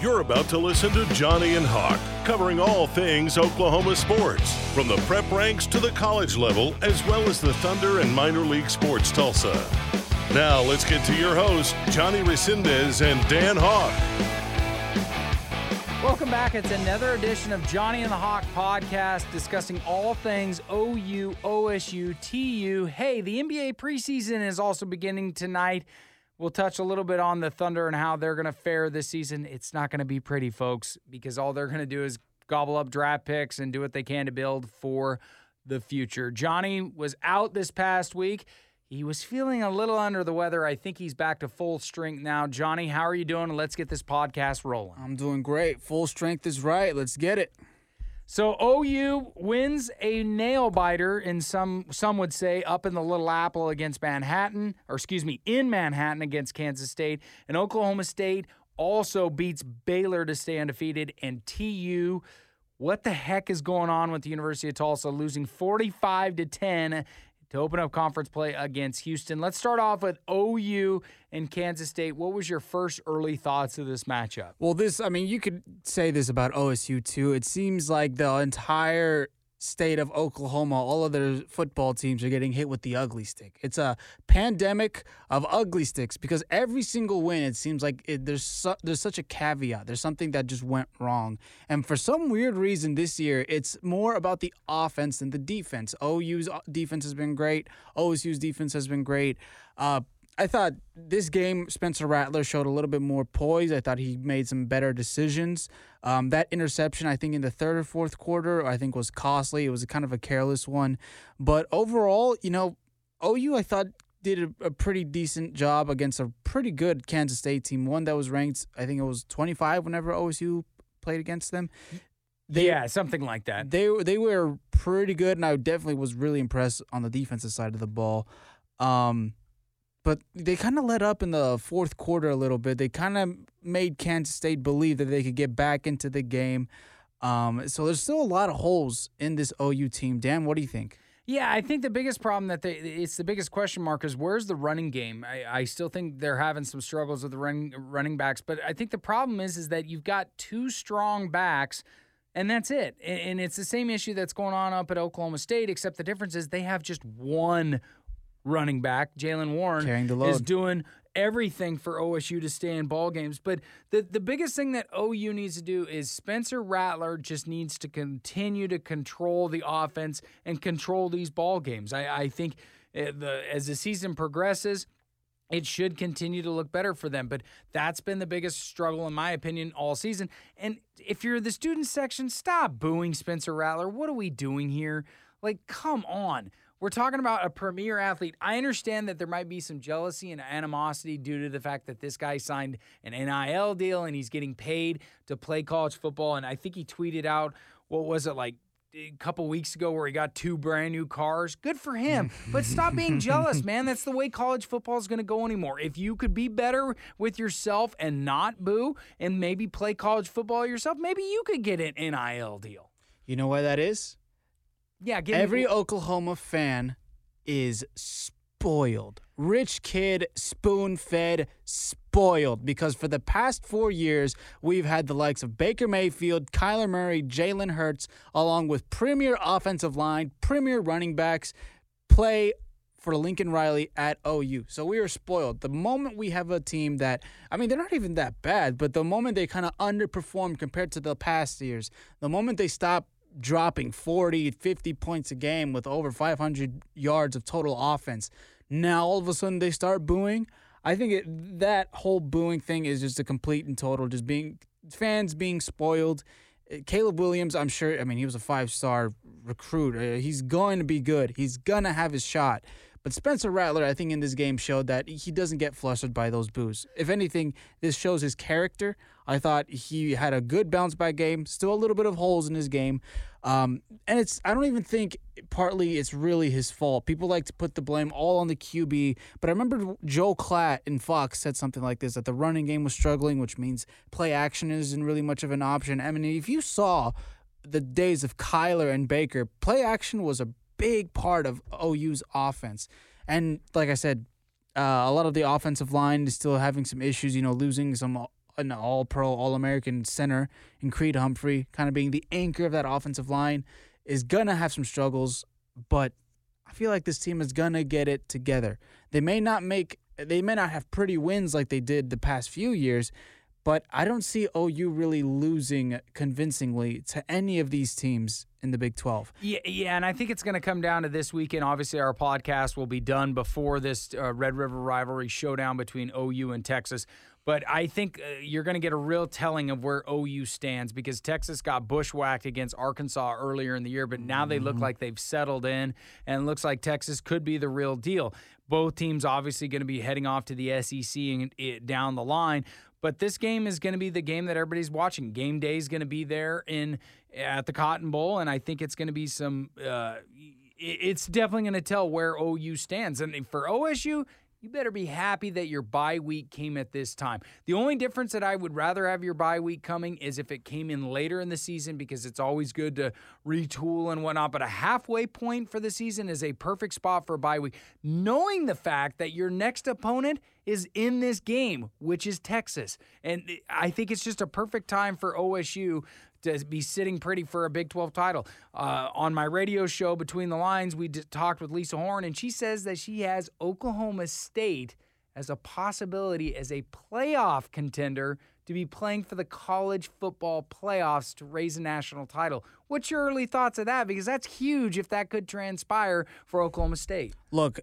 You're about to listen to Johnny and Hawk, covering all things Oklahoma sports, from the prep ranks to the college level, as well as the Thunder and minor league sports Tulsa. Now let's get to your hosts, Johnny Resendez and Dan Hawk. Welcome back. It's another edition of Johnny and the Hawk podcast, discussing all things OU, OSU, TU. Hey, the NBA preseason is also beginning tonight. We'll touch a little bit on the Thunder and how they're going to fare this season. It's not going to be pretty, folks, because all they're going to do is gobble up draft picks and do what they can to build for the future. Johnny was out this past week. He was feeling a little under the weather. I think he's back to full strength now. Johnny, how are you doing? Let's get this podcast rolling. I'm doing great. Full strength is right. Let's get it. So OU wins a nail-biter, and some would say, up in the Little Apple against Manhattan, or excuse me, in Manhattan against Kansas State. And Oklahoma State also beats Baylor to stay undefeated. And TU, what the heck is going on with the University of Tulsa, losing 45-10 to open up conference play against Houston? Let's start off with OU and Kansas State. What was your first early thoughts of this matchup? Well, you could say this about OSU too. It seems like the entire state of Oklahoma, all of their football teams are getting hit with the ugly stick. It's a pandemic of ugly sticks, because every single win, it seems like there's such a caveat. There's something that just went wrong. And for some weird reason this year, it's more about the offense than the defense. OU's defense has been great. OSU's defense has been great. I thought this game, Spencer Rattler showed a little bit more poise. I thought he made some better decisions. That interception, I think, in the third or fourth quarter, I think was costly. It was kind of a careless one. But overall, OU, I thought, did a pretty decent job against a pretty good Kansas State team, one that was ranked, I think it was 25 whenever OSU played against them. Something like that. They were pretty good, and I definitely was really impressed on the defensive side of the ball. But they kind of let up in the fourth quarter a little bit. They kind of made Kansas State believe that they could get back into the game. So there's still a lot of holes in this OU team. Dan, what do you think? Yeah, I think the biggest problem it's the biggest question mark is, where's the running game? I still think they're having some struggles with the running backs. But I think the problem is that you've got two strong backs, and that's it. And it's the same issue that's going on up at Oklahoma State, except the difference is they have just one running back. Jalen Warren is doing everything for OSU to stay in ball games. But the biggest thing that OU needs to do is Spencer Rattler just needs to continue to control the offense and control these ball games. I think as the season progresses, it should continue to look better for them. But that's been the biggest struggle, in my opinion, all season. And if you're the student section, stop booing Spencer Rattler. What are we doing here? Like, come on. We're talking about a premier athlete. I understand that there might be some jealousy and animosity due to the fact that this guy signed an NIL deal and he's getting paid to play college football. And I think he tweeted out, a couple weeks ago, where he got two brand new cars. Good for him. But stop being jealous, man. That's the way college football is going to go anymore. If you could be better with yourself and not boo and maybe play college football yourself, maybe you could get an NIL deal. You know why that is? Yeah, every Oklahoma fan is spoiled. Rich kid, spoon-fed, spoiled. Because for the past 4 years, we've had the likes of Baker Mayfield, Kyler Murray, Jalen Hurts, along with premier offensive line, premier running backs, play for Lincoln Riley at OU. So we are spoiled. The moment we have a team that, they're not even that bad, but the moment they kind of underperform compared to the past years, the moment they stop dropping 40, 50 points a game with over 500 yards of total offense, now all of a sudden they start booing. I think that whole booing thing is just a complete and total, just fans being spoiled. Caleb Williams, I'm sure, he was a 5-star recruit. He's going to be good. He's going to have his shot. But Spencer Rattler, I think, in this game showed that he doesn't get flustered by those boos. If anything, this shows his character. I thought he had a good bounce-back game, still a little bit of holes in his game. And I don't even think partly it's really his fault. People like to put the blame all on the QB. But I remember Joe Klatt in Fox said something like this, that the running game was struggling, which means play action isn't really much of an option. If you saw the days of Kyler and Baker, play action was a big part of OU's offense. And like I said, a lot of the offensive line is still having some issues, losing some an all-pro, all-American center in Creed Humphrey, kind of being the anchor of that offensive line, is going to have some struggles, but I feel like this team is going to get it together. They may not have pretty wins like they did the past few years, but I don't see OU really losing convincingly to any of these teams in the Big 12. Yeah, and I think it's going to come down to this weekend. Obviously, our podcast will be done before this Red River rivalry showdown between OU and Texas. But I think you're going to get a real telling of where OU stands, because Texas got bushwhacked against Arkansas earlier in the year, but now they look like they've settled in, and it looks like Texas could be the real deal. Both teams obviously going to be heading off to the SEC down the line, but this game is going to be the game that everybody's watching. Game day is going to be there at the Cotton Bowl, and I think it's going to be some it's definitely going to tell where OU stands. And for OSU, you better be happy that your bye week came at this time. The only difference that I would rather have your bye week coming is if it came in later in the season, because it's always good to retool and whatnot. But a halfway point for the season is a perfect spot for a bye week, knowing the fact that your next opponent is in this game, which is Texas. And I think it's just a perfect time for OSU to be sitting pretty for a Big 12 title. On my radio show, Between the Lines, we talked with Lisa Horn, and she says that she has Oklahoma State as a possibility as a playoff contender to be playing for the college football playoffs to raise a national title. What's your early thoughts of that? Because that's huge if that could transpire for Oklahoma State. Look,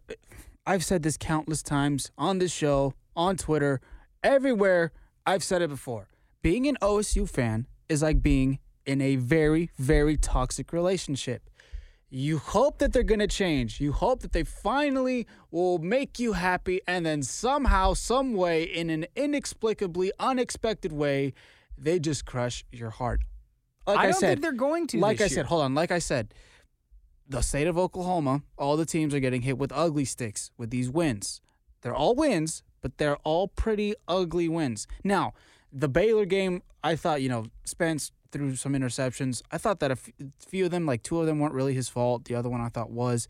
I've said this countless times on this show, on Twitter, everywhere. I've said it before. Being an OSU fan is like being in a very, very toxic relationship. You hope that they're going to change. You hope that they finally will make you happy, and then somehow, some way, in an inexplicably unexpected way, they just crush your heart. I don't think they're going to. Like I said, the state of Oklahoma, all the teams are getting hit with ugly sticks with these wins. They're all wins, but they're all pretty ugly wins. Now, the Baylor game, I thought, Spence threw some interceptions. I thought that a few of them, like two of them, weren't really his fault. The other one I thought was.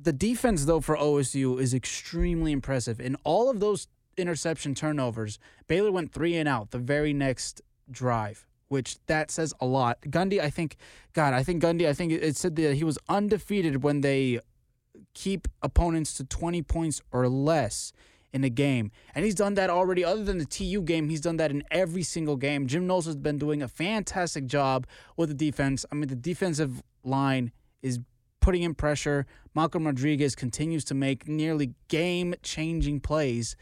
The defense, though, for OSU is extremely impressive. In all of those interception turnovers, Baylor went 3 and out the very next drive, which that says a lot. Gundy, I think it said that he was undefeated when they keep opponents to 20 points or less in a game. And he's done that already. Other than the TU game, he's done that in every single game. Jim Knowles has been doing a fantastic job with the defense. I mean, the defensive line is putting in pressure. Malcolm Rodriguez continues to make nearly game-changing plays.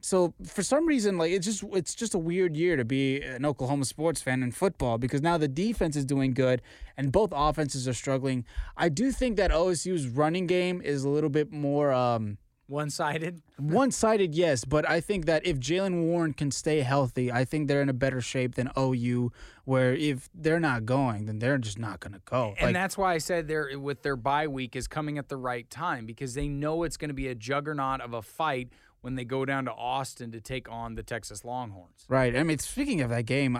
So for some reason, it's just a weird year to be an Oklahoma sports fan in football, because now the defense is doing good and both offenses are struggling. I do think that OSU's running game is a little bit more one-sided? One-sided, yes. But I think that if Jalen Warren can stay healthy, I think they're in a better shape than OU, where if they're not going, then they're just not going to go. And that's why I said with their bye week is coming at the right time, because they know it's going to be a juggernaut of a fight when they go down to Austin to take on the Texas Longhorns. Right. I mean, speaking of that game,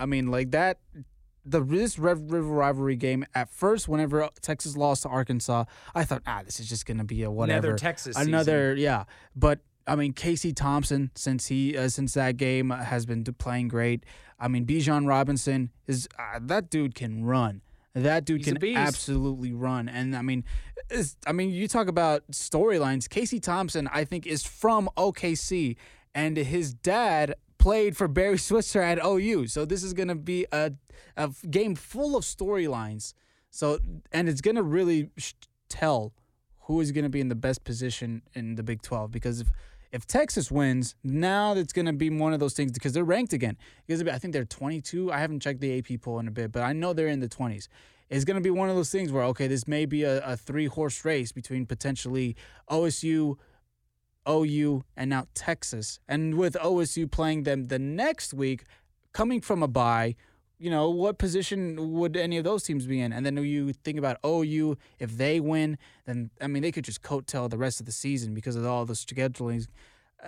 this Red River rivalry game, at first, whenever Texas lost to Arkansas, I thought, this is just going to be a whatever. Another Texas season. Yeah. But, I mean, Casey Thompson, since that game, has been playing great. I mean, Bijan Robinson, that dude can run. That dude can absolutely run. And, I mean, you talk about storylines. Casey Thompson, I think, is from OKC, and his dad played for Barry Switzer at OU. So this is going to be a game full of storylines. So, and it's going to really tell who is going to be in the best position in the Big 12, because if Texas wins, now it's going to be one of those things, because they're ranked again. Because I think they're 22. I haven't checked the AP poll in a bit, but I know they're in the 20s. It's going to be one of those things where, this may be a three-horse race between potentially OSU, OU, and now Texas. And with OSU playing them the next week, coming from a bye, what position would any of those teams be in? And then you think about OU, if they win, then, they could just coattail the rest of the season because of all the scheduling.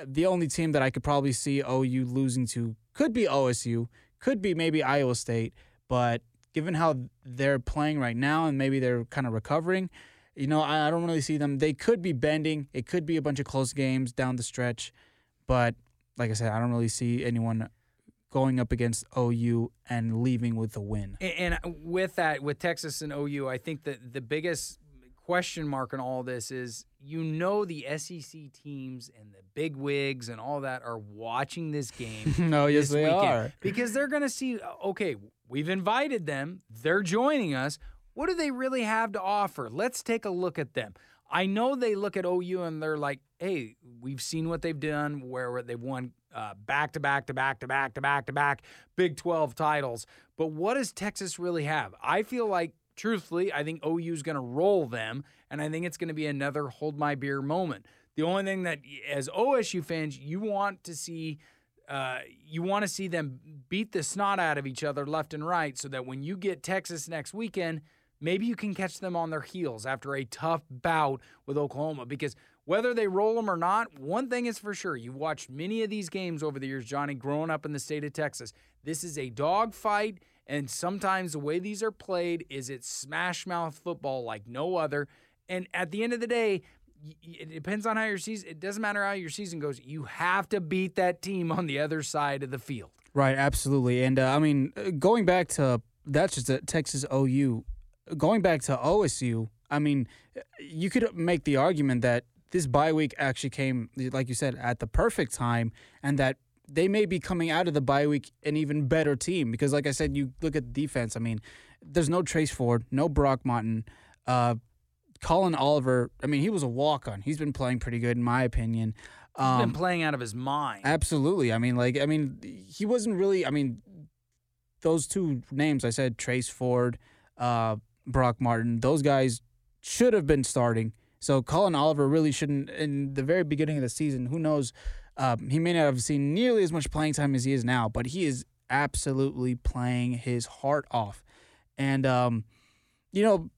The only team that I could probably see OU losing to could be OSU, could be maybe Iowa State, but given how they're playing right now and maybe they're kind of recovering, I don't really see them. They could be bending. It could be a bunch of close games down the stretch. But, like I said, I don't really see anyone going up against OU and leaving with a win. And with that, with Texas and OU, I think that the biggest question mark in all this is, you know, the SEC teams and the big wigs and all that are watching this game. No, yes, they are. Because they're going to see, okay, we've invited them. They're joining us. What do they really have to offer? Let's take a look at them. I know they look at OU and they're like, hey, we've seen what they've done, where they've won back-to-back Big 12 titles. But what does Texas really have? I feel like, truthfully, I think OU is going to roll them, and I think it's going to be another hold-my-beer moment. The only thing that, as OSU fans, you want to see them beat the snot out of each other left and right, so that when you get Texas next weekend, maybe you can catch them on their heels after a tough bout with Oklahoma. Because whether they roll them or not, one thing is for sure. You've watched many of these games over the years, Johnny, growing up in the state of Texas. This is a dogfight. And sometimes the way these are played is it's smash-mouth football like no other. And at the end of the day, it depends on how your season – it doesn't matter how your season goes. You have to beat that team on the other side of the field. Right, absolutely. And, I mean, going back to – that's just a Texas OU. Going back to OSU, I mean, you could make the argument that this bye week actually came, like you said, at the perfect time, and that – they may be coming out of the bye week an even better team because, like I said, you look at the defense. I mean, there's no Trace Ford, no Brock Martin. Colin Oliver, I mean, he was a walk-on. He's been playing pretty good, in my opinion. He's been playing out of his mind. Absolutely. I mean, he wasn't really – I mean, those two names I said, Trace Ford, Brock Martin, those guys should have been starting. So Colin Oliver really shouldn't – in the very beginning of the season, who knows – he may not have seen nearly as much playing time as he is now, but he is absolutely playing his heart off. And, you know,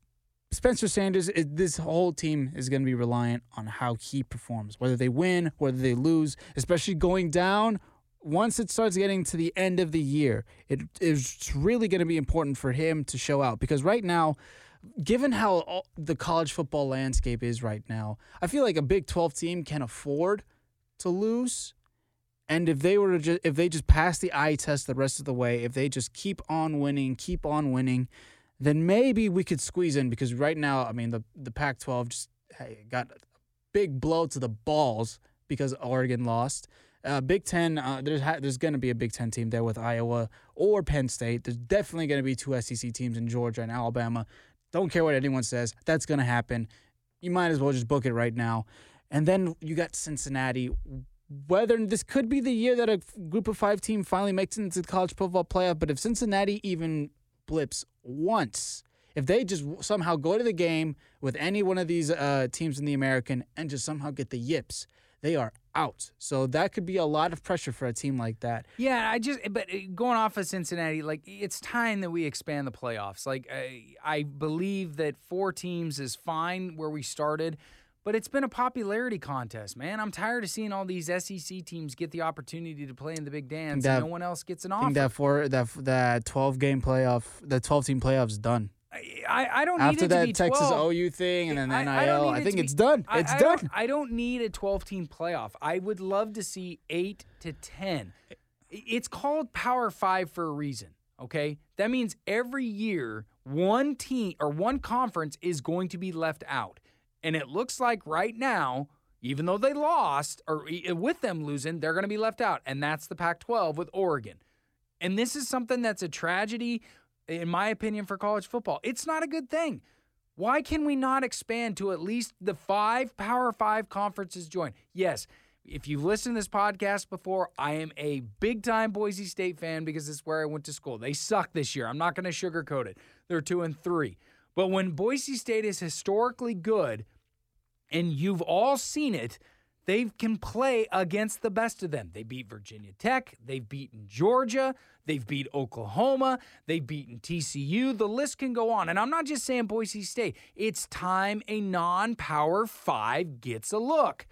Spencer Sanders, this whole team is going to be reliant on how he performs, whether they win, whether they lose, especially going down. Once it starts getting to the end of the year, it is really going to be important for him to show out, because right now, given how the college football landscape is right now, I feel like a Big 12 team can afford to lose, and if they just pass the eye test the rest of the way, if they just keep on winning, then maybe we could squeeze in. Because right now, I mean, the Pac-12 just got a big blow to the balls because Oregon lost. Big Ten, there's going to be a Big Ten team there with Iowa or Penn State. There's definitely going to be two SEC teams in Georgia and Alabama. Don't care what anyone says. That's going to happen. You might as well just book it right now. And then you got Cincinnati. Whether this could be the year that a group of five team finally makes it into the college football playoff, but if Cincinnati even blips once, if they just somehow go to the game with any one of these teams in the American and just somehow get the yips, they are out. So that could be a lot of pressure for a team like that. Yeah, but going off of Cincinnati, like, it's time that we expand the playoffs. Like, I believe that four teams is fine where we started. But it's been a popularity contest, man. I'm tired of seeing all these SEC teams get the opportunity to play in the Big Dance, and no one else gets an offer. I think that 12-game playoff, the 12-team playoff's done. I don't need it to be 12. After that Texas OU thing and then NIL, I think it's done. It's done. I don't need a 12-team playoff. I would love to see 8 to 10. It's called Power 5 for a reason, okay? That means every year one team or one conference is going to be left out. And it looks like right now, even though they lost, or with them losing, they're going to be left out. And that's the Pac-12 with Oregon. And this is something that's a tragedy, in my opinion, for college football. It's not a good thing. Why can we not expand to at least the five Power 5 conferences join? Yes, if you've listened to this podcast before, I am a big-time Boise State fan because it's where I went to school. They suck this year. I'm not going to sugarcoat it. They're 2-3. But when Boise State is historically good, and you've all seen it, they can play against the best of them. They beat Virginia Tech. They've beaten Georgia. They've beat Oklahoma. They've beaten TCU. The list can go on. And I'm not just saying Boise State. It's time a non-Power 5 gets a look.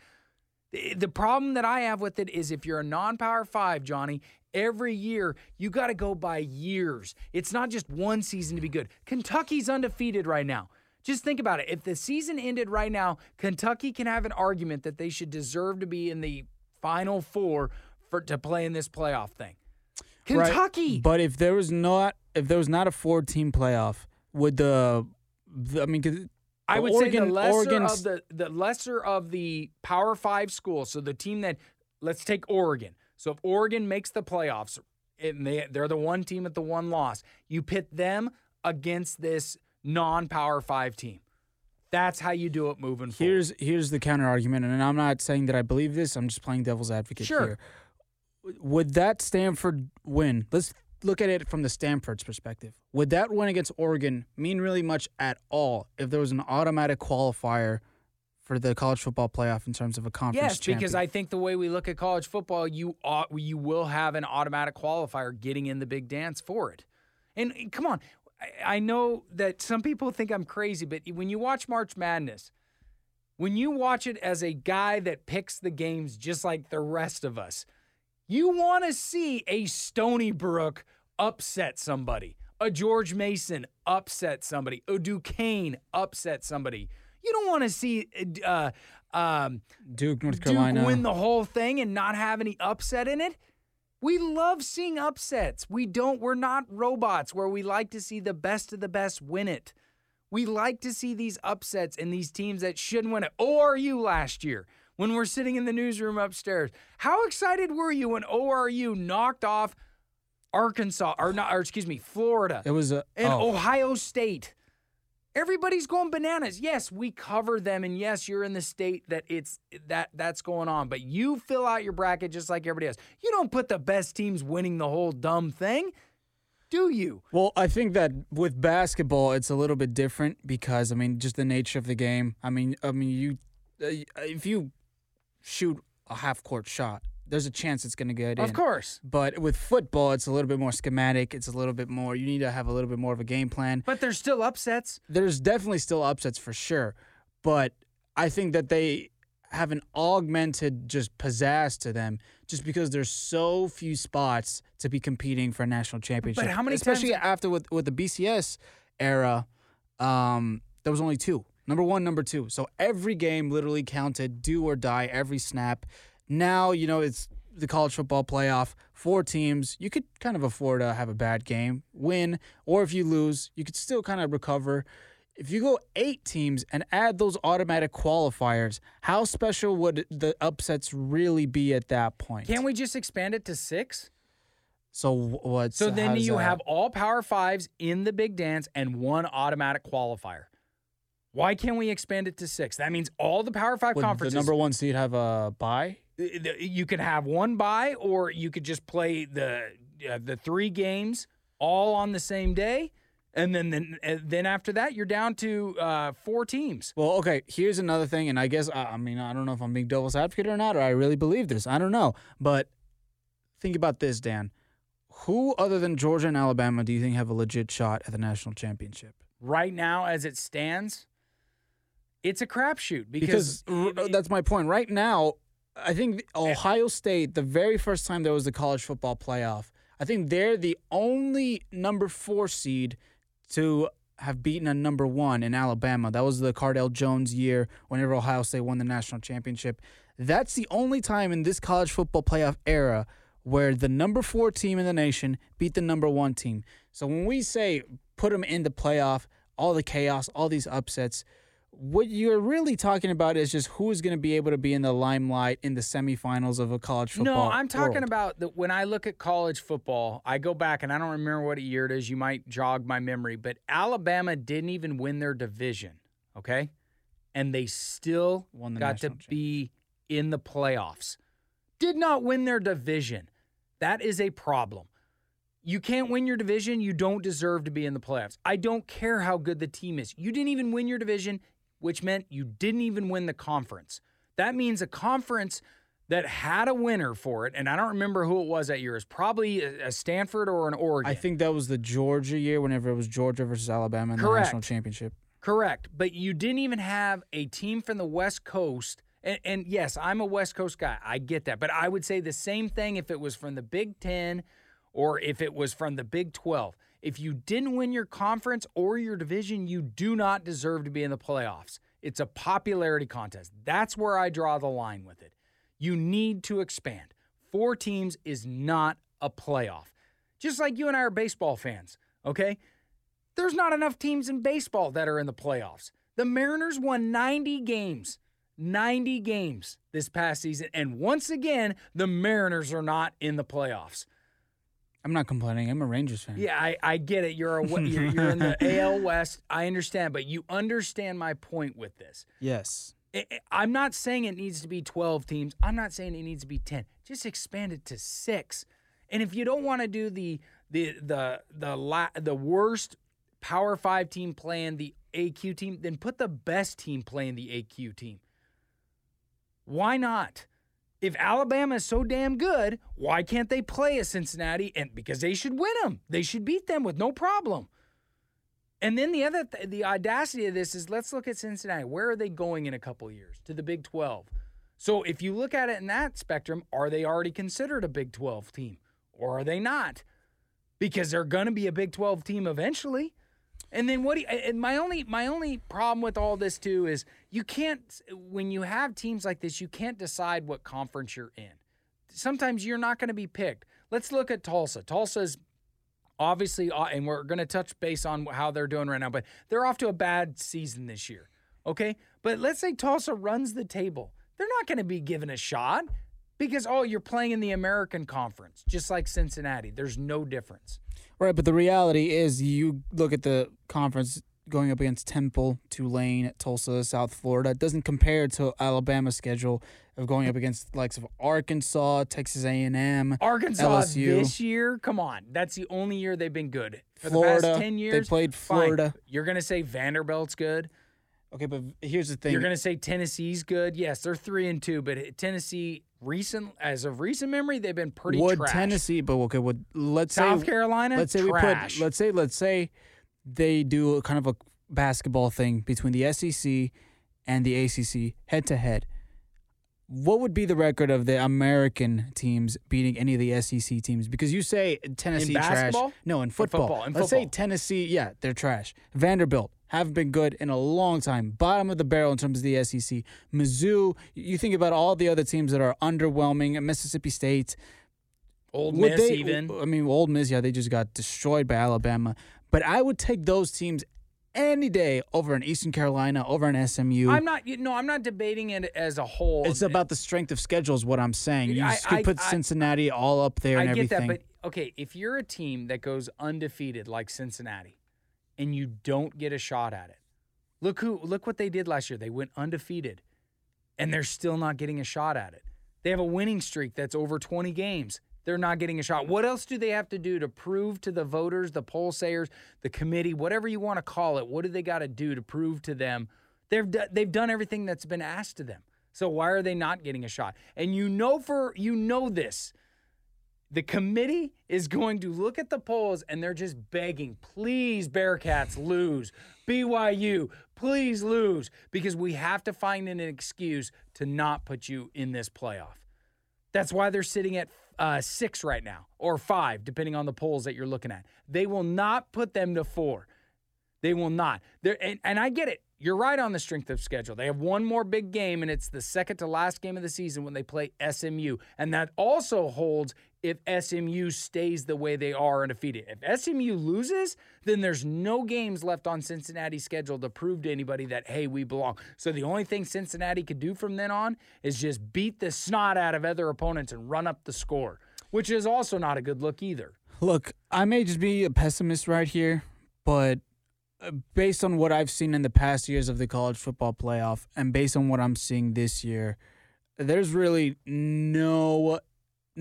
The problem that I have with it is if you're a non-Power 5, Johnny, every year, you got to go by years. It's not just one season to be good. Kentucky's undefeated right now. Just think about it. If the season ended right now, Kentucky can have an argument that they should deserve to be in the Final Four to play in this playoff thing. Kentucky. Right? But if there was not a four-team playoff, would I would say the lesser of the Power Five schools. So the team that, let's take Oregon. So if Oregon makes the playoffs, and they're the one team at the one loss, you pit them against this non-Power Five team. That's how you do it moving forward. Here's the counter argument, and I'm not saying that I believe this. I'm just playing devil's advocate here. Would that Stanford win? Let's look at it from the Stanford's perspective. Would that win against Oregon mean really much at all if there was an automatic qualifier for the college football playoff in terms of a conference champion? Yes, because I think the way we look at college football, you will have an automatic qualifier getting in the big dance for it. And come on, I know that some people think I'm crazy, but when you watch March Madness, when you watch it as a guy that picks the games just like the rest of us, you want to see a Stony Brook upset somebody, a George Mason upset somebody, a Duquesne upset somebody. You don't want to see Duke, North Carolina, Duke win the whole thing and not have any upset in it. We love seeing upsets. We're not robots where we like to see the best of the best win it. We like to see these upsets and these teams that shouldn't win it. ORU last year, when we're sitting in the newsroom upstairs, how excited were you when ORU knocked off Florida? It was Ohio State. Everybody's going bananas. Yes, we cover them, and yes, you're in the state that that's going on. But you fill out your bracket just like everybody else. You don't put the best teams winning the whole dumb thing, do you? Well, I think that with basketball, it's a little bit different because, I mean, just the nature of the game. I mean, if you shoot a half-court shot, there's a chance it's going to get in. Of course. But with football, it's a little bit more schematic. It's a little bit more, you need to have a little bit more of a game plan. But there's still upsets. There's definitely still upsets for sure. But I think that they have an augmented just pizzazz to them just because there's so few spots to be competing for a national championship. But how many especially times? Especially after with the BCS era, there was only two. Number one, number two. So every game literally counted, do or die, every snap. Now, you know, it's the college football playoff, four teams. You could kind of afford to have a bad game, win, or if you lose, you could still kind of recover. If you go eight teams and add those automatic qualifiers, how special would the upsets really be at that point? Can't we just expand it to six? So then you have all Power Fives in the big dance and one automatic qualifier. Why can't we expand it to six? That means all the Power Five conferences. Would the number one seed have a bye? You could have one bye, or you could just play the three games all on the same day, and then after that you're down to four teams. Well, okay. Here's another thing, and I guess I don't know if I'm being devil's advocate or not, or I really believe this. I don't know, but think about this, Dan. Who other than Georgia and Alabama do you think have a legit shot at the national championship right now, as it stands? It's a crapshoot because that's my point. Right now, I think Ohio State, the very first time there was the college football playoff, I think they're the only number four seed to have beaten a number one in Alabama. That was the Cardale Jones year whenever Ohio State won the national championship. That's the only time in this college football playoff era where the number four team in the nation beat the number one team. So when we say put them in the playoff, all the chaos, all these upsets, what you're really talking about is just who's going to be able to be in the limelight in the semifinals of a college football world. No, I'm talking about that. When I look at college football, I go back, and I don't remember what year it is. You might jog my memory, but Alabama didn't even win their division, okay? And they still got to be in the playoffs. Did not win their division. That is a problem. You can't win your division. You don't deserve to be in the playoffs. I don't care how good the team is. You didn't even win your division, which meant you didn't even win the conference. That means a conference that had a winner for it, and I don't remember who it was that year. It's probably a Stanford or an Oregon. I think that was the Georgia year, whenever it was Georgia versus Alabama in the national championship. Correct. But you didn't even have a team from the West Coast. And yes, I'm a West Coast guy. I get that. But I would say the same thing if it was from the Big Ten or if it was from the Big 12. If you didn't win your conference or your division, you do not deserve to be in the playoffs. It's a popularity contest. That's where I draw the line with it. You need to expand. Four teams is not a playoff. just like you and I are baseball fans, okay? There's not enough teams in baseball that are in the playoffs. The Mariners won 90 games this past season, and once again, the Mariners are not in the playoffs. I'm not complaining. I'm a Rangers fan. Yeah, I get it. You're in the AL West. I understand, but you understand my point with this. Yes. I'm not saying it needs to be 12 teams. I'm not saying it needs to be 10. Just expand it to 6. And if you don't want to do the worst Power 5 team playing the AQ team, then put the best team playing the AQ team. Why not? If Alabama is so damn good, why can't they play at Cincinnati? And because they should win them. They should beat them with no problem. And then the audacity of this is, let's look at Cincinnati. Where are they going in a couple of years? To the Big 12. So if you look at it in that spectrum, are they already considered a Big 12 team? Or are they not? Because they're going to be a Big 12 team eventually. And then my only problem with all this too is you can't, when you have teams like this, you can't decide what conference you're in. Sometimes you're not going to be picked. Let's look at Tulsa. Tulsa's obviously, and we're going to touch base on how they're doing right now, but they're off to a bad season this year, okay? But let's say Tulsa runs the table. They're not going to be given a shot because, oh, you're playing in the American Conference, just like Cincinnati. There's no difference. Right, but the reality is you look at the conference going up against Temple, Tulane, Tulsa, South Florida. It doesn't compare to Alabama's schedule of going up against the likes of Arkansas, Texas A&M, Arkansas LSU. This year, come on. That's the only year they've been good. For Florida, the past 10 years, they played Florida. Fine. You're going to say Vanderbilt's good. Okay, but here's the thing. You're going to say Tennessee's good. Yes, they're 3-2, but Tennessee, as of recent memory, they've been pretty trash. Tennessee, but okay, let's say South Carolina, trash. Let's say they do kind of a basketball thing between the SEC and the ACC head-to-head. What would be the record of the American teams beating any of the SEC teams? Because you say Tennessee trash. No, in football. Let's say Tennessee, yeah, they're trash. Vanderbilt haven't been good in a long time. Bottom of the barrel in terms of the SEC. Mizzou, you think about all the other teams that are underwhelming. Mississippi State. Ole Miss, yeah, they just got destroyed by Alabama. But I would take those teams any day over in Eastern Carolina, over in SMU. I'm not debating it as a whole. It's about the strength of schedule is what I'm saying. You could put Cincinnati all up there and everything. I get that, but, okay, if you're a team that goes undefeated like Cincinnati and you don't get a shot at it, look what they did last year. They went undefeated, and they're still not getting a shot at it. They have a winning streak that's over 20 games. They're not getting a shot. What else do they have to do to prove to the voters, the poll sayers, the committee, whatever you want to call it, what do they got to do to prove to them? They've done everything that's been asked to them. So why are they not getting a shot? And you know this. The committee is going to look at the polls, and they're just begging, please, Bearcats, lose. BYU, please lose. Because we have to find an excuse to not put you in this playoff. That's why they're sitting at 6 right now, or 5, depending on the polls that you're looking at. They will not put them to 4. They will not. And I get it. You're right on the strength of schedule. They have one more big game, and it's the second to last game of the season when they play SMU. And that also holds if SMU stays the way they are undefeated. If SMU loses, then there's no games left on Cincinnati's schedule to prove to anybody that, hey, we belong. So the only thing Cincinnati could do from then on is just beat the snot out of other opponents and run up the score, which is also not a good look either. Look, I may just be a pessimist right here, but based on what I've seen in the past years of the college football playoff and based on what I'm seeing this year, there's really no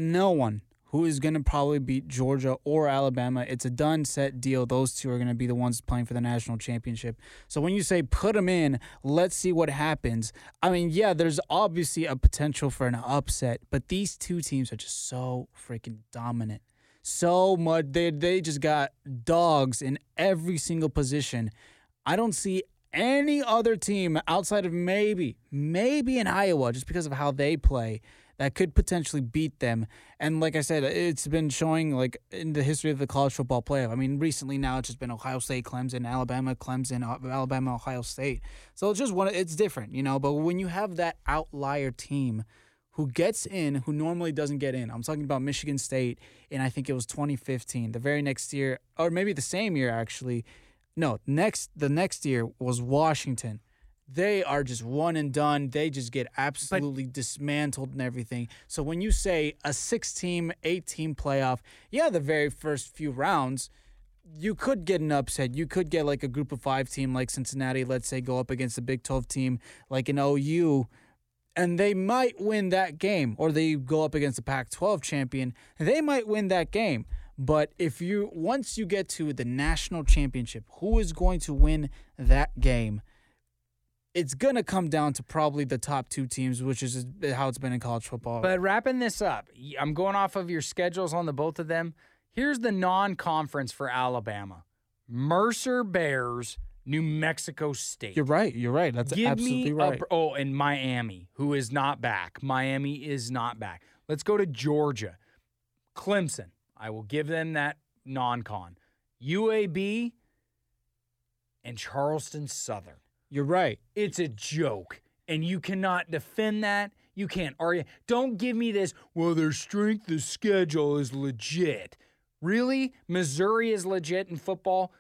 one who is going to probably beat Georgia or Alabama. It's a done, set deal. Those two are going to be the ones playing for the national championship. So when you say put them in, let's see what happens. I mean, yeah, there's obviously a potential for an upset, but these two teams are just so freaking dominant. So much. They just got dogs in every single position. I don't see any other team outside of maybe in Iowa, just because of how they play, that could potentially beat them. And like I said, it's been showing like in the history of the college football playoff. I mean, recently now it's just been Ohio State, Clemson, Alabama, Ohio State. So it's different, you know. But when you have that outlier team who gets in, who normally doesn't get in. I'm talking about Michigan State, and I think it was 2015. The very next year, or maybe the same year, actually. No, the next year was Washington. They are just one and done. They just get absolutely dismantled and everything. So when you say a 6-team, 8-team playoff, yeah, the very first few rounds, you could get an upset. You could get like a group of 5 team like Cincinnati, let's say, go up against a Big 12 team like an OU, and they might win that game. Or they go up against a Pac-12 champion, they might win that game. But if you once you get to the national championship, who is going to win that game? It's going to come down to probably the top 2 teams, which is how it's been in college football. But wrapping this up, I'm going off of your schedules on the both of them. Here's the non-conference for Alabama. Mercer Bears, New Mexico State. You're right. That's absolutely right. And Miami, who is not back. Miami is not back. Let's go to Georgia. Clemson. I will give them that non-con. UAB and Charleston Southern. You're right. It's a joke, and you cannot defend that. You can't argue. Don't give me this, well, their strength of schedule is legit. Really? Missouri is legit in football?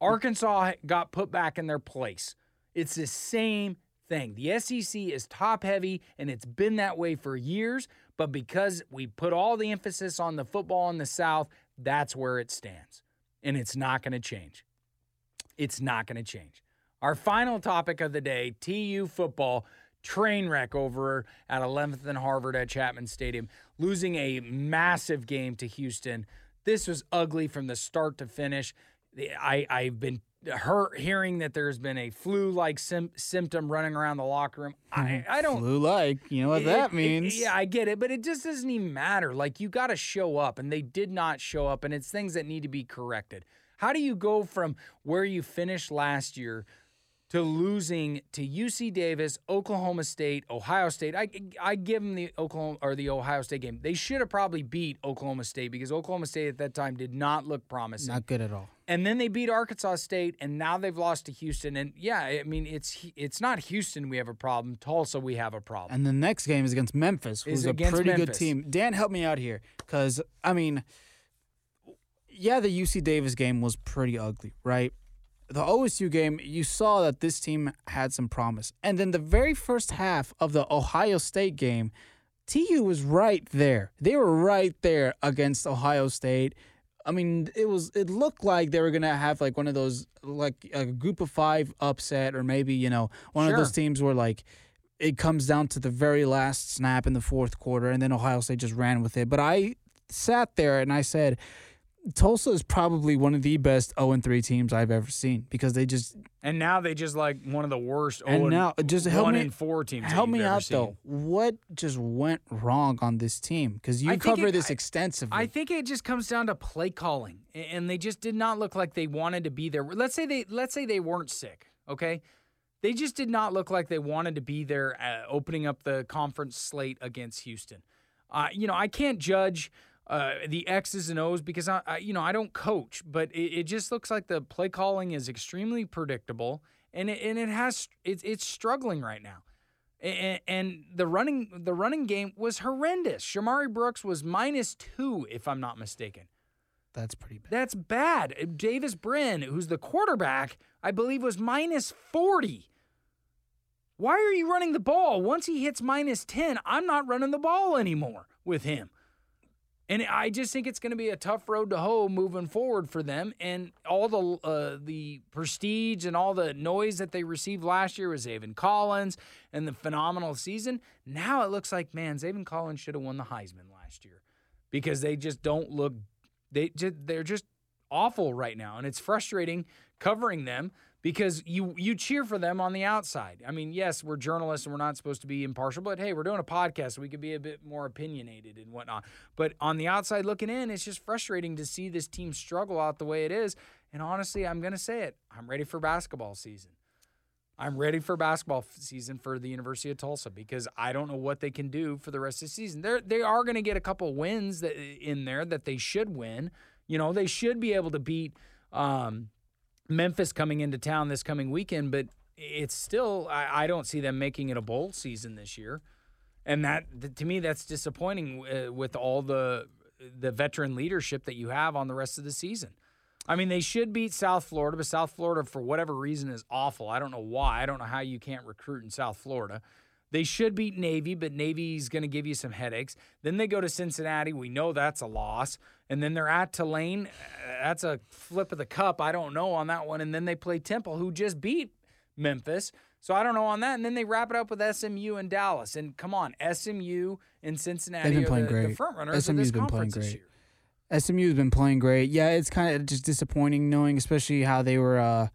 Arkansas got put back in their place. It's the same thing. The SEC is top-heavy, and it's been that way for years, but because we put all the emphasis on the football in the South, that's where it stands, and it's not going to change. It's not going to change. Our final topic of the day, TU football, train wreck over at 11th and Harvard at Chapman Stadium, losing a massive game to Houston. This was ugly from the start to finish. I've been hurt hearing that there's been a flu-like symptom running around the locker room. I don't... Flu-like, you know what that means. Yeah, I get it, but it just doesn't even matter. Like, you got to show up, and they did not show up, and it's things that need to be corrected. How do you go from where you finished last year to losing to UC Davis, Oklahoma State, Ohio State? I give them the Ohio State game. They should have probably beat Oklahoma State because Oklahoma State at that time did not look promising. Not good at all. And then they beat Arkansas State, and now they've lost to Houston. And, yeah, I mean, it's not Houston we have a problem. Tulsa we have a problem. And the next game is against Memphis, who's a pretty good team. Dan, help me out here because, I mean, yeah, the UC Davis game was pretty ugly, right? The OSU game, you saw that this team had some promise. And then the very first half of the Ohio State game, TU was right there. They were right there against Ohio State. I mean, it looked like they were going to have like one of those, like a group of 5 upset, or maybe, you know, one of those teams where like it comes down to the very last snap in the fourth quarter, and then Ohio State just ran with it. But I sat there and I said, Tulsa is probably one of the best 0-3 teams I've ever seen because they just... And now they just like one of the worst 1-4 teams Help me out, though. What just went wrong on this team? Because you cover this extensively. I think it just comes down to play calling, and they just did not look like they wanted to be there. Let's say they weren't sick, okay? They just did not look like they wanted to be there opening up the conference slate against Houston. You know, I can't judge... the X's and O's because I don't coach, but it just looks like the play calling is extremely predictable, and it's struggling right now, and the running game was horrendous. Shamari Brooks was -2, if I'm not mistaken. That's pretty bad. That's bad. Davis Brin, who's the quarterback, I believe was -40. Why are you running the ball? Once he hits -10, I'm not running the ball anymore with him. And I just think it's going to be a tough road to hoe moving forward for them. And all the prestige and all the noise that they received last year with Zayvon Collins and the phenomenal season. Now it looks like, man, Zayvon Collins should have won the Heisman last year because they just don't look – they're just awful right now. And it's frustrating covering them because you cheer for them on the outside. I mean, yes, we're journalists and we're not supposed to be impartial, but hey, we're doing a podcast. We could be a bit more opinionated and whatnot. But on the outside looking in, it's just frustrating to see this team struggle out the way it is. And honestly, I'm going to say it. I'm ready for basketball season. I'm ready for basketball season for the University of Tulsa because I don't know what they can do for the rest of the season. They are going to get a couple wins in there that they should win. You know, they should be able to beat Memphis coming into town this coming weekend, but it's still, I don't see them making it a bowl season this year. And that, to me, that's disappointing with all the veteran leadership that you have on the rest of the season. I mean, they should beat South Florida, but South Florida, for whatever reason, is awful. I don't know why. I don't know how you can't recruit in South Florida. They should beat Navy, but Navy's going to give you some headaches. Then they go to Cincinnati. We know that's a loss. And then they're at Tulane. That's a flip of the cup. I don't know on that one. And then they play Temple, who just beat Memphis. So I don't know on that. And then they wrap it up with SMU and Dallas. And come on, SMU and Cincinnati are the front runners of this conference this year. SMU's been playing great. Yeah, it's kind of just disappointing knowing, especially how they were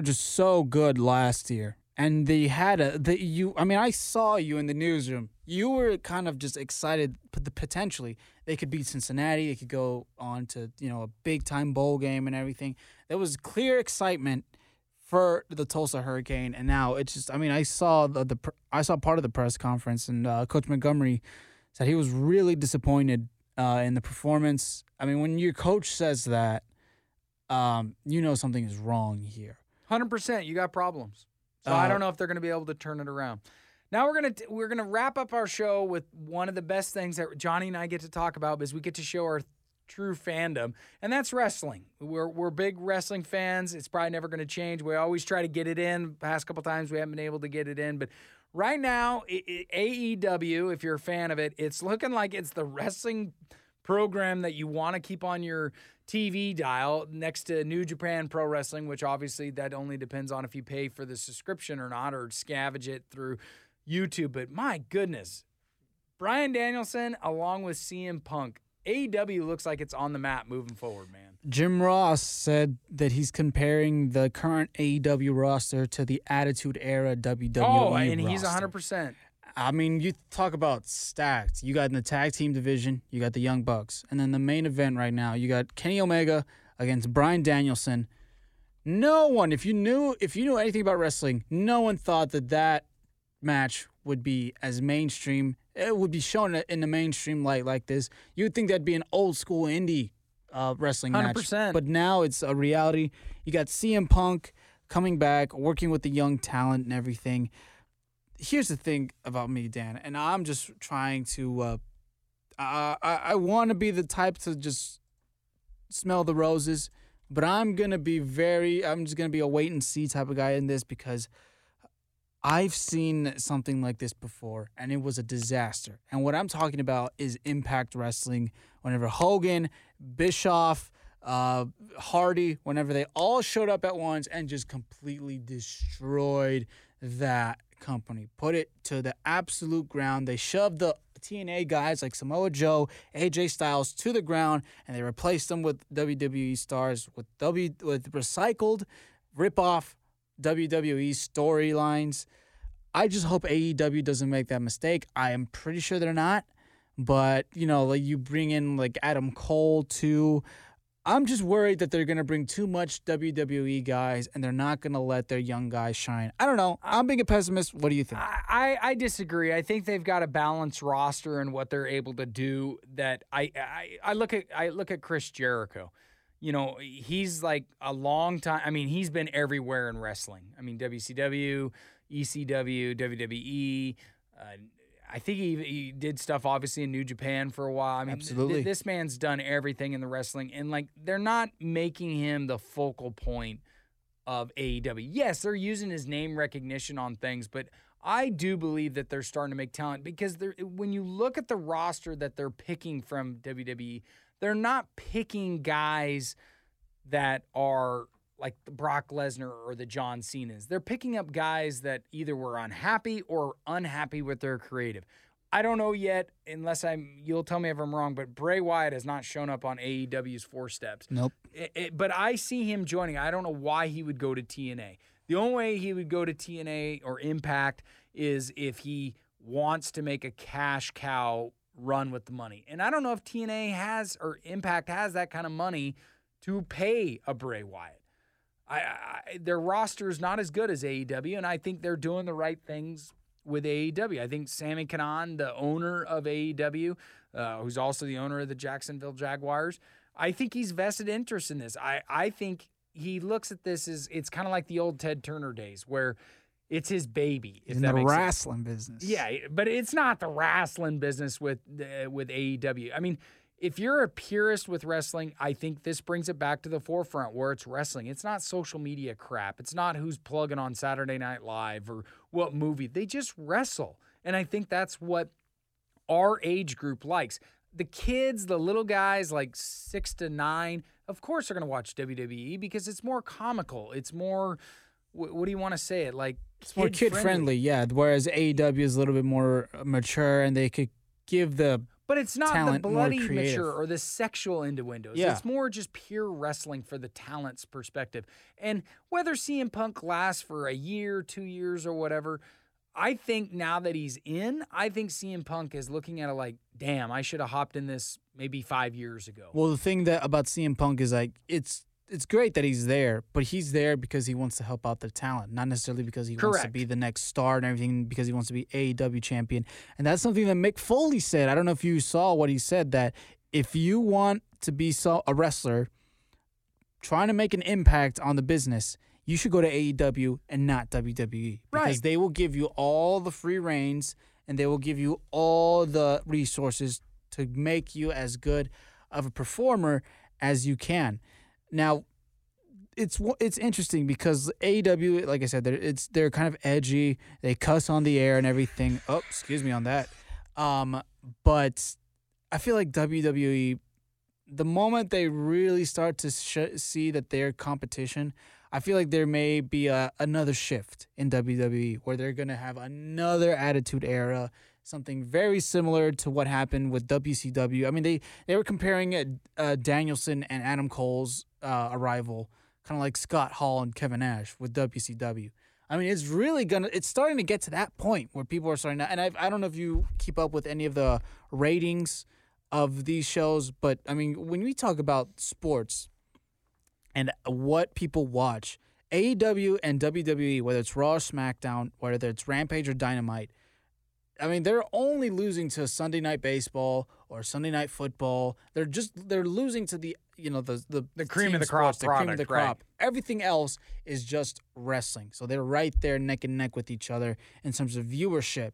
just so good last year. And they had I saw you in the newsroom. You were kind of just excited potentially they could beat Cincinnati, they could go on to, a big-time bowl game and everything. There was clear excitement for the Tulsa Hurricane, and now it's just I saw part of the press conference, and Coach Montgomery said he was really disappointed in the performance. I mean, when your coach says that, something is wrong here. 100%, you got problems. So I don't know if they're going to be able to turn it around. Now we're going to wrap up our show with one of the best things that Johnny and I get to talk about is we get to show our true fandom, and that's wrestling. We're big wrestling fans. It's probably never going to change. We always try to get it in. Past couple times we haven't been able to get it in, but right now AEW, if you're a fan of it, it's looking like it's the wrestling program that you want to keep on your TV dial next to New Japan Pro Wrestling, which obviously that only depends on if you pay for the subscription or not, or scavenge it through YouTube. But my goodness, Bryan Danielson along with CM Punk, AEW looks like it's on the map moving forward, man. Jim Ross said that he's comparing the current AEW roster to the Attitude Era WWE roster. Oh, and he's 100%. I mean, you talk about stacked. You got in the tag team division, you got the Young Bucks. And then the main event right now, you got Kenny Omega against Bryan Danielson. No one, if you knew anything about wrestling, no one thought that match would be as mainstream. It would be shown in the mainstream light like this. You would think that'd be an old school indie wrestling 100%. Match. But now it's a reality. You got CM Punk coming back, working with the young talent and everything. Here's the thing about me, Dan, and I'm just trying to I want to be the type to just smell the roses, but I'm just going to be a wait-and-see type of guy in this, because I've seen something like this before, and it was a disaster. And what I'm talking about is Impact Wrestling. Whenever Hogan, Bischoff, Hardy, whenever they all showed up at once and just completely destroyed that company, put it to the absolute ground. They shoved the TNA guys like Samoa Joe, AJ Styles to the ground, and they replaced them with WWE stars with recycled ripoff WWE storylines. I just hope AEW doesn't make that mistake. I am pretty sure they're not, but you bring in like Adam Cole too. I'm just worried that they're going to bring too much WWE guys, and they're not going to let their young guys shine. I don't know. I'm being a pessimist. What do you think? I disagree. I think they've got a balanced roster and what they're able to do. That I look at Chris Jericho. He's like a long time. I mean, he's been everywhere in wrestling. I mean, WCW, ECW, WWE. I think he did stuff, obviously, in New Japan for a while. I mean, absolutely. This man's done everything in the wrestling, and, they're not making him the focal point of AEW. Yes, they're using his name recognition on things, but I do believe that they're starting to make talent, because when you look at the roster that they're picking from WWE, they're not picking guys that are like the Brock Lesnar or the John Cenas. They're picking up guys that either were unhappy with their creative. I don't know yet, unless you'll tell me if I'm wrong, but Bray Wyatt has not shown up on AEW's 4 Steps. Nope. But I see him joining. I don't know why he would go to TNA. The only way he would go to TNA or Impact is if he wants to make a cash cow run with the money. And I don't know if TNA has or Impact has that kind of money to pay a Bray Wyatt. Their roster is not as good as AEW, and I think they're doing the right things with AEW. I think Sami Kanaan, the owner of AEW, who's also the owner of the Jacksonville Jaguars, I think he's vested interest in this. I think he looks at this as it's kind of like the old Ted Turner days, where It's his baby. In the wrestling business. Yeah, but it's not the wrestling business with AEW. I mean, if you're a purist with wrestling, I think this brings it back to the forefront where it's wrestling. It's not social media crap. It's not who's plugging on Saturday Night Live or what movie. They just wrestle. And I think that's what our age group likes. The kids, the little guys like 6 to 9, of course are going to watch WWE because it's more comical. It's more, what do you want to say it? Like, it's more kid-friendly, yeah. Whereas AEW is a little bit more mature, and they could give the but it's not the bloody mature or the sexual innuendos. Yeah. It's more just pure wrestling for the talent's perspective. And whether CM Punk lasts for a year, 2 years, or whatever, I think now that he's in, I think CM Punk is looking at it like, damn, I should have hopped in this maybe 5 years ago. Well, the thing that about CM Punk is like it's great that he's there, but he's there because he wants to help out the talent, not necessarily because he wants to be the next star and everything, because he wants to be AEW champion. And that's something that Mick Foley said. I don't know if you saw what he said, that if you want to be a wrestler trying to make an impact on the business, you should go to AEW and not WWE. Because they will give you all the free reins and they will give you all the resources to make you as good of a performer as you can. Now, it's interesting because AEW, like I said, they're kind of edgy. They cuss on the air and everything. Oh, excuse me on that. But I feel like WWE, the moment they really start to see that they're competition, I feel like there may be another shift in WWE where they're going to have another Attitude Era, something very similar to what happened with WCW. I mean, they were comparing Danielson and Adam Cole's arrival, kind of like Scott Hall and Kevin Nash with WCW. I mean, it's really it's starting to get to that point where people are starting to, and I don't know if you keep up with any of the ratings of these shows, but I mean, when we talk about sports and what people watch, AEW and WWE, whether it's Raw or SmackDown, whether it's Rampage or Dynamite, I mean, they're only losing to Sunday Night Baseball or Sunday Night Football. They're losing to the, you know, the cream of the crop, the cream of the crop. Everything else is just wrestling. So they're right there neck and neck with each other in terms of viewership.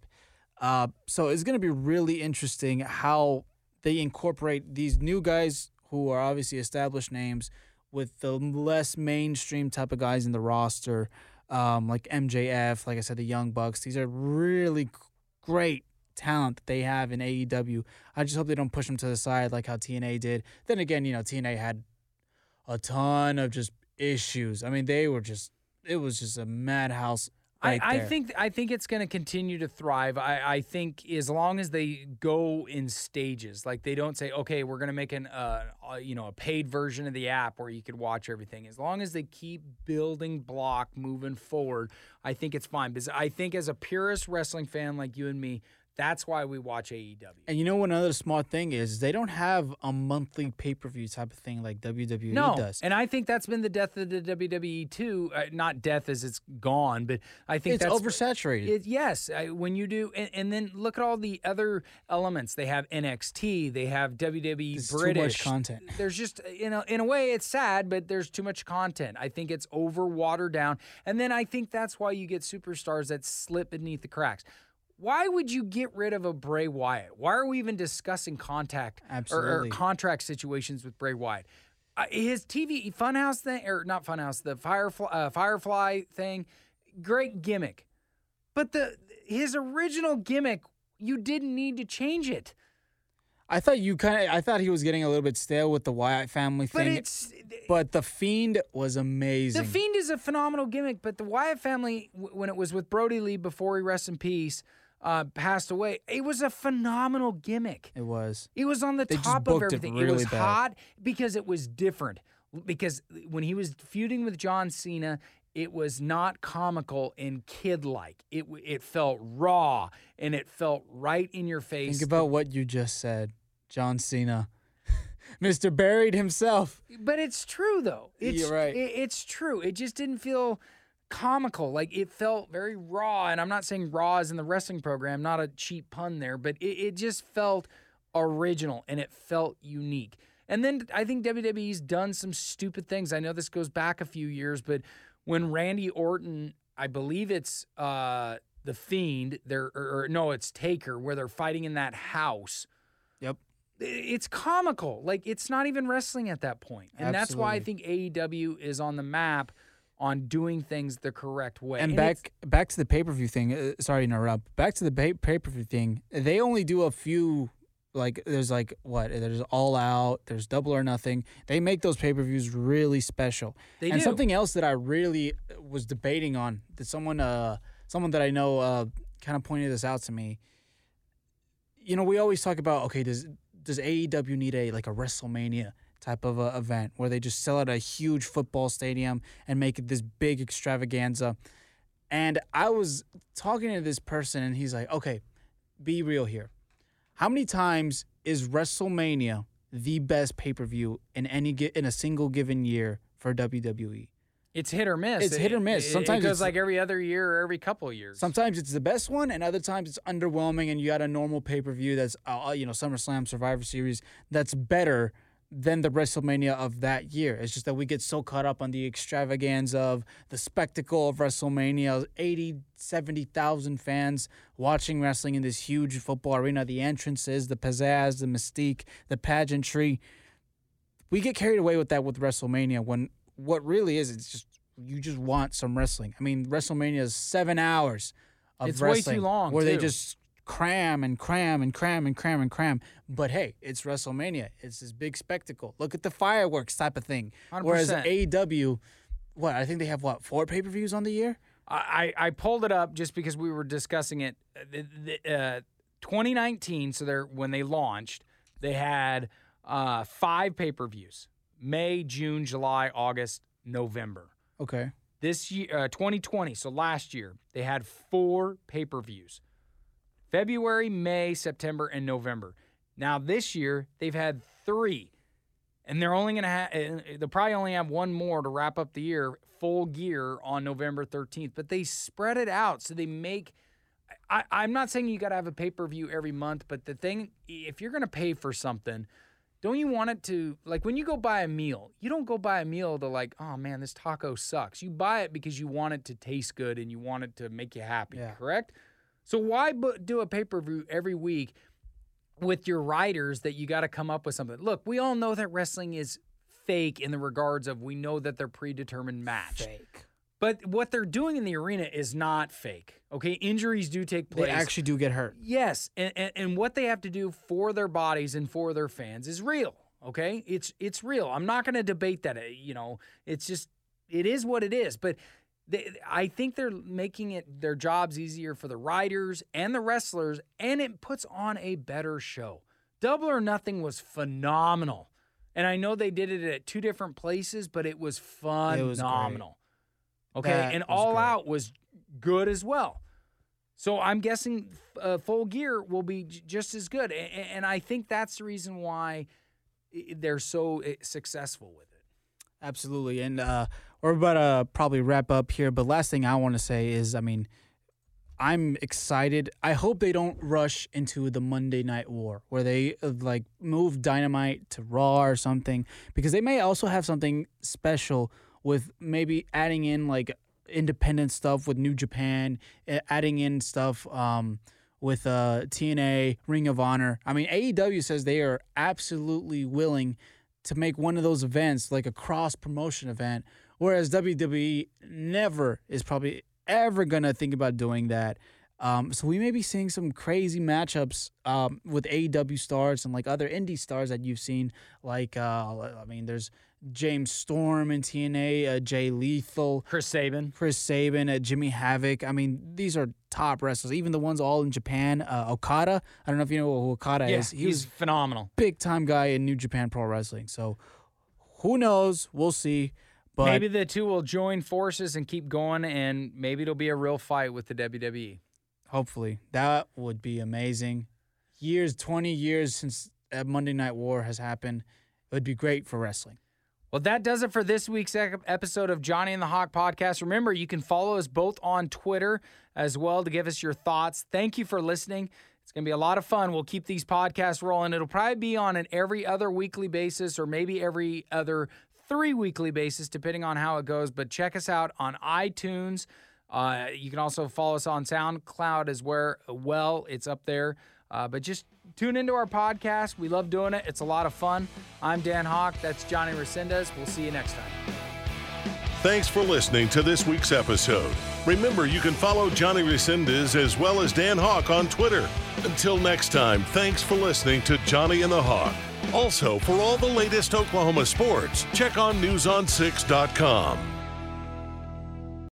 So it's going to be really interesting how they incorporate these new guys who are obviously established names with the less mainstream type of guys in the roster, like MJF, like I said, the Young Bucks. These are really great talent that they have in AEW. I just hope they don't push them to the side like how TNA did. Then again, you know, TNA had a ton of just issues. I mean, it was just a madhouse right there. I think it's going to continue to thrive. I think as long as they go in stages, like they don't say, okay, we're going to make a paid version of the app where you could watch everything. As long as they keep building block moving forward, I think it's fine. Because I think as a purist wrestling fan like you and me, that's why we watch AEW. And you know what another smart thing is? They don't have a monthly pay-per-view type of thing like WWE does. And I think that's been the death of the WWE, too. Not death as it's gone, but I think that's oversaturated. When you do, and then look at all the other elements. They have NXT. They have WWE British. There's too much content. There's just, in a way, it's sad, but there's too much content. I think it's over-watered down. And then I think that's why you get superstars that slip beneath the cracks. Why would you get rid of a Bray Wyatt? Why are we even discussing or contract situations with Bray Wyatt? His TV Funhouse thing, or not Funhouse, the Firefly thing, great gimmick. But his original gimmick, you didn't need to change it. I thought he was getting a little bit stale with the Wyatt family thing. But the Fiend was amazing. The Fiend is a phenomenal gimmick, but the Wyatt family, when it was with Brody Lee before he rests in peace, passed away. It was a phenomenal gimmick. It was. It was on the top of everything. It was hot because it was different. Because when he was feuding with John Cena, it was not comical and kid-like. It felt raw, and it felt right in your face. Think about what you just said, John Cena. Mr. Buried himself. But it's true, though. You're right. It's true. It just didn't feel comical. Like, it felt very raw, and I'm not saying raw is in the wrestling program, not a cheap pun there, but it just felt original, and it felt unique. And then I think WWE's done some stupid things. I know this goes back a few years, but when Randy Orton I believe it's the Fiend. It's Taker, where they're fighting in that house. Yep. It's comical. Like, it's not even wrestling at that point. And Absolutely. That's why I think AEW is on the map on doing things the correct way. And back to the pay-per-view thing. Sorry to interrupt. Back to the pay-per-view thing. They only do a few, there's All Out, there's Double or Nothing. They make those pay-per-views really special. They do. And something else that I really was debating on, that someone that I know kind of pointed this out to me. You know, we always talk about, okay, does AEW need a WrestleMania type of a event where they just sell out a huge football stadium and make it this big extravaganza? And I was talking to this person, and he's like, okay, be real here. How many times is WrestleMania the best pay-per-view in a single given year for WWE? It's hit or miss. It's hit or miss. Sometimes it goes like every other year or every couple of years. Sometimes it's the best one, and other times it's underwhelming, and you got a normal pay-per-view that's, SummerSlam, Survivor Series, that's better than the WrestleMania of that year. It's just that we get so caught up on the extravaganza of the spectacle of WrestleMania, 80,000, 70,000 fans watching wrestling in this huge football arena, the entrances, the pizzazz, the mystique, the pageantry. We get carried away with that with WrestleMania when what really is, it's just you just want some wrestling. I mean, WrestleMania is 7 hours of wrestling. It's way too long, where they just cram and cram and cram and cram and cram. But, hey, it's WrestleMania. It's this big spectacle. Look at the fireworks type of thing. 100%. Whereas AEW, I think they have, 4 pay-per-views on the year? I pulled it up just because we were discussing it. 2019, so when they launched, they had 5 pay-per-views. May, June, July, August, November. Okay. This year, 2020, so last year, they had 4 pay-per-views. February, May, September, and November. Now, this year, they've had 3. And they'll probably only have one more to wrap up the year, full gear, on November 13th. But they spread it out, so they make... I'm not saying you got to have a pay-per-view every month, but the thing, if you're going to pay for something... Don't you want it to, when you go buy a meal, you don't go buy a meal to oh, man, this taco sucks. You buy it because you want it to taste good and you want it to make you happy, correct? So why do a pay-per-view every week with your writers that you got to come up with something? Look, we all know that wrestling is fake in the regards of we know that they're predetermined match. Fake. But what they're doing in the arena is not fake, okay? Injuries do take place. They actually do get hurt. Yes, and what they have to do for their bodies and for their fans is real, okay? It's real. I'm not going to debate that, It's just, it is what it is. But I think they're making their jobs easier for the writers and the wrestlers, and it puts on a better show. Double or Nothing was phenomenal. And I know they did it at 2 different places, but it was phenomenal. It was okay, and All Out was good as well. So I'm guessing Full Gear will be just as good. And I think that's the reason why they're so successful with it. Absolutely. And we're about to probably wrap up here. But last thing I want to say is, I'm excited. I hope they don't rush into the Monday Night War where they move Dynamite to Raw or something, because they may also have something special with maybe adding in independent stuff with New Japan, adding in stuff with TNA, Ring of Honor. AEW says they are absolutely willing to make one of those events like a cross-promotion event, whereas WWE never is probably ever going to think about doing that. So we may be seeing some crazy matchups with AEW stars and other indie stars that you've seen. There's James Storm in TNA, Jay Lethal, Chris Sabin, Jimmy Havoc. These are top wrestlers. Even the ones all in Japan, Okada. I don't know if you know who Okada is. He's phenomenal, big time guy in New Japan Pro Wrestling. So who knows? We'll see. But maybe the two will join forces and keep going, and maybe it'll be a real fight with the WWE. Hopefully, that would be amazing. 20 years since Monday Night War has happened. It would be great for wrestling. Well, that does it for this week's episode of Johnny and the Hawk Podcast. Remember, you can follow us both on Twitter as well to give us your thoughts. Thank you for listening. It's going to be a lot of fun. We'll keep these podcasts rolling. It'll probably be on an every other weekly basis or maybe every other 3 weekly basis, depending on how it goes. But check us out on iTunes, You can also follow us on SoundCloud as well. It's up there. But just tune into our podcast. We love doing it. It's a lot of fun. I'm Dan Hawk. That's Johnny Resendez. We'll see you next time. Thanks for listening to this week's episode. Remember, you can follow Johnny Resendez as well as Dan Hawk on Twitter. Until next time, thanks for listening to Johnny and the Hawk. Also, for all the latest Oklahoma sports, check on newson6.com.